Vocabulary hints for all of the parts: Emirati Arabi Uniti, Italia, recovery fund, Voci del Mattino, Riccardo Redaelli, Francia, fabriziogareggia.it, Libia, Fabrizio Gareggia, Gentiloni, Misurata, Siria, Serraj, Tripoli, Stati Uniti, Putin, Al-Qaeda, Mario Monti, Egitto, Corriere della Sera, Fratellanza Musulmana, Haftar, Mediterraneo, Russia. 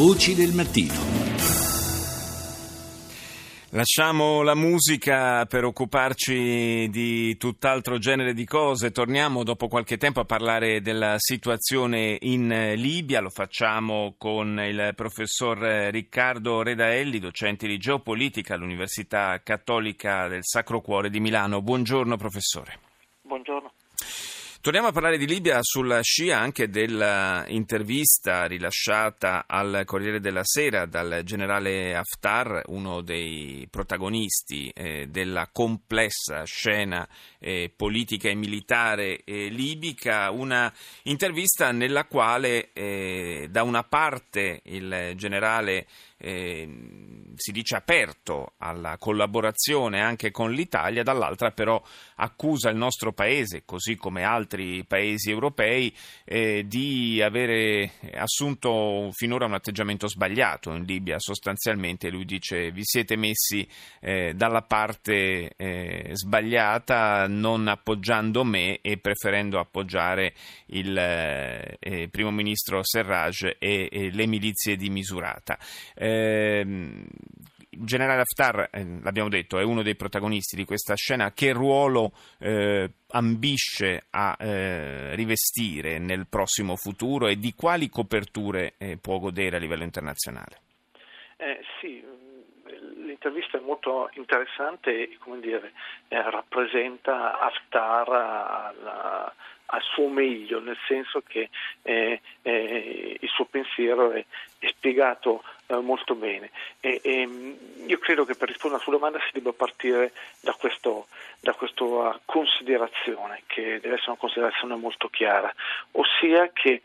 Voci del mattino. Lasciamo la musica per occuparci di tutt'altro genere di cose. Torniamo dopo qualche tempo a parlare della situazione in Libia. Lo facciamo con il professor Riccardo Redaelli, docente di geopolitica all'Università Cattolica del Sacro Cuore di Milano. Buongiorno professore. Buongiorno. Torniamo a parlare di Libia sulla scia anche dell'intervista rilasciata al Corriere della Sera dal generale Haftar, uno dei protagonisti della complessa scena politica e militare libica, una intervista nella quale da una parte il generale si dice aperto alla collaborazione anche con l'Italia, dall'altra però accusa il nostro paese, così come altri paesi europei, di avere assunto finora un atteggiamento sbagliato in Libia. Sostanzialmente lui dice: vi siete messi dalla parte sbagliata, non appoggiando me e preferendo appoggiare il primo ministro Serraj e le milizie di Misurata. Il generale Haftar, l'abbiamo detto, è uno dei protagonisti di questa scena. Che ruolo ambisce a rivestire nel prossimo futuro e di quali coperture può godere a livello internazionale? Sì, l'intervista è molto interessante e, come dire, rappresenta Haftar al suo meglio, nel senso che il suo pensiero è spiegato molto bene e io credo che per rispondere alla sua domanda si debba partire da questa considerazione, che deve essere una considerazione molto chiara, ossia che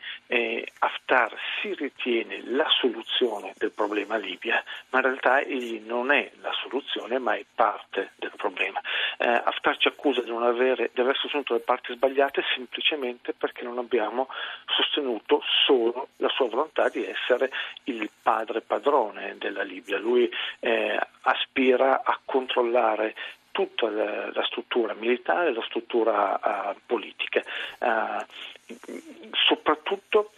Haftar si ritiene la soluzione del problema Libia, ma in realtà egli non è la soluzione, ma è parte del problema. Haftar ci accusa di aver sostenuto le parti sbagliate semplicemente perché non abbiamo sostenuto solo la sua volontà di essere il padrone della Libia. Lui aspira a controllare tutta la struttura militare, la struttura politica, soprattutto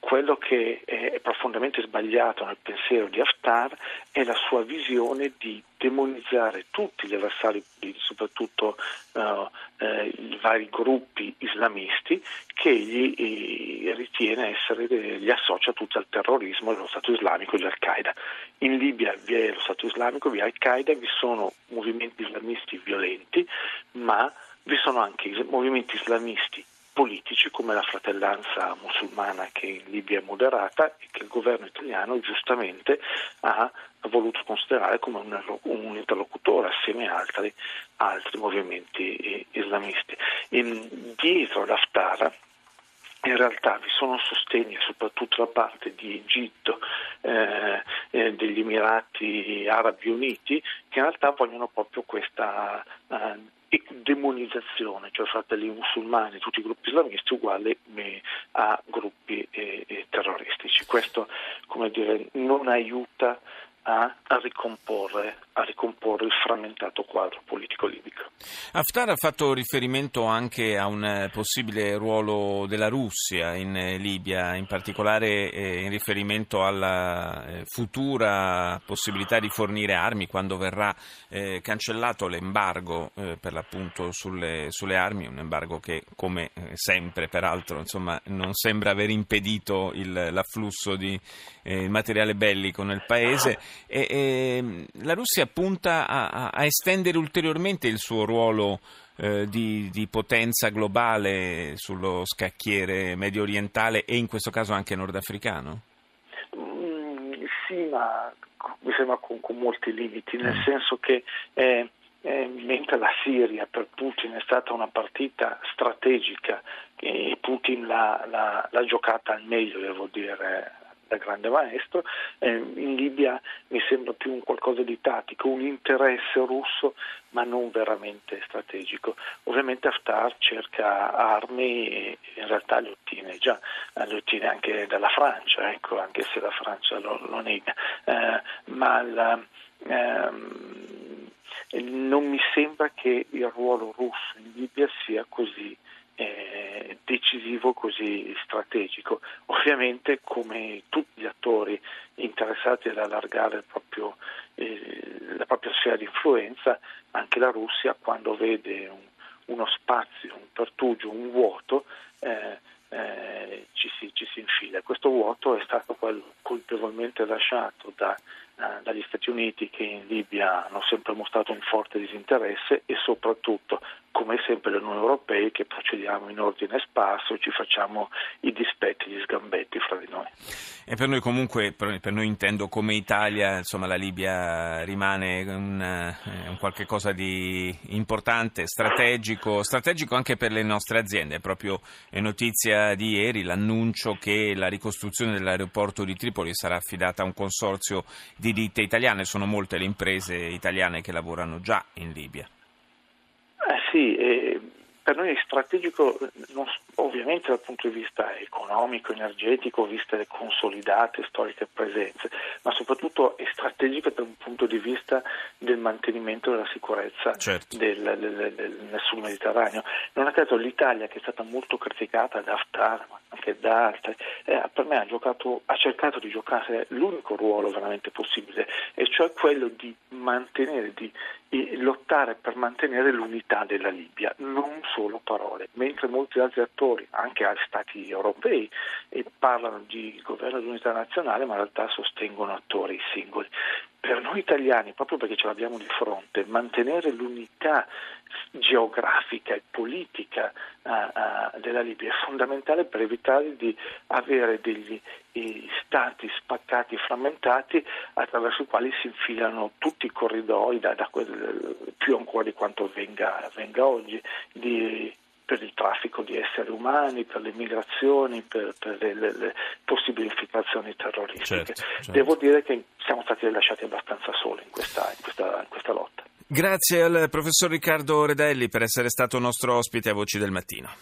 quello che è profondamente sbagliato nel pensiero di Haftar è la sua visione di demonizzare tutti gli avversari, soprattutto i vari gruppi islamisti che egli ritiene essere, li associa tutti al terrorismo, allo Stato Islamico e all'Al-Qaeda. In Libia vi è lo Stato Islamico, vi è Al-Qaeda, vi sono movimenti islamisti violenti, ma vi sono anche movimenti islamisti politici come la Fratellanza Musulmana, che in Libia è moderata e che il governo italiano giustamente ha voluto considerare come un interlocutore assieme a altri movimenti islamisti. Dietro l'Haftar in realtà vi sono sostegni soprattutto da parte di Egitto, degli Emirati Arabi Uniti, che in realtà vogliono proprio questa demonizzazione, cioè fratelli musulmani, tutti i gruppi islamisti uguali a gruppi terroristici. Questo, come dire, non aiuta a ricomporre il frammentato quadro politico libico. Haftar ha fatto riferimento anche a un possibile ruolo della Russia in Libia, in particolare in riferimento alla futura possibilità di fornire armi quando verrà cancellato l'embargo per l'appunto sulle armi, un embargo che, come sempre peraltro, insomma, non sembra aver impedito l'afflusso di materiale bellico nel paese. La Russia punta a estendere ulteriormente il suo ruolo di potenza globale sullo scacchiere medio orientale e in questo caso anche nordafricano? Sì, ma mi sembra con molti limiti, nel senso che mentre la Siria per Putin è stata una partita strategica e Putin l'ha giocata al meglio, devo dire, da grande maestro, in Libia mi sembra più un qualcosa di tattico, un interesse russo ma non veramente strategico. Ovviamente Haftar cerca armi e in realtà le ottiene anche dalla Francia, ecco, anche se la Francia lo nega, ma non mi sembra che il ruolo russo in Libia sia così decisivo, così strategico. Ovviamente, come tutti gli attori interessati ad allargare la propria sfera di influenza, anche la Russia, quando vede uno spazio, un pertugio, un vuoto, ci si infila. Questo vuoto è stato quello colpevolmente lasciato dagli Stati Uniti, che in Libia hanno sempre mostrato un forte disinteresse, e soprattutto, come sempre, le Unione Europea, che procediamo in ordine sparso, ci facciamo i dispetti, gli sgambetti fra di noi. E per noi comunque, per noi intendo come Italia, insomma, la Libia rimane un qualche cosa di importante, strategico anche per le nostre aziende. Proprio è notizia di ieri l'annuncio che la ricostruzione dell'aeroporto di Tripoli sarà affidata a un consorzio di ditte italiane. Sono molte le imprese italiane che lavorano già in Libia. Sì, per noi è strategico, non, ovviamente dal punto di vista economico, energetico, viste le consolidate storiche presenze, ma soprattutto è strategico da un punto di vista del mantenimento della sicurezza, certo, del sul Mediterraneo. Non a caso l'Italia, che è stata molto criticata da Haftar, ma anche da altri, per me ha cercato di giocare l'unico ruolo veramente possibile, e cioè quello di mantenere, di lottare per mantenere l'unità della Libia, non solo parole, mentre molti altri attori, anche altri stati europei, parlano di governo di unità nazionale, ma in realtà sostengono attori singoli. Per noi italiani, proprio perché ce l'abbiamo di fronte, mantenere l'unità geografica e politica della Libia è fondamentale per evitare di avere degli stati spaccati, frammentati, attraverso i quali si infilano tutti i corridoi, più ancora di quanto venga oggi, per il traffico di esseri umani, per le migrazioni, per le possibili infiltrazioni terroristiche. Certo. Devo dire che siamo stati lasciati abbastanza soli in questa lotta. Grazie al professor Riccardo Redaelli per essere stato nostro ospite a Voci del Mattino.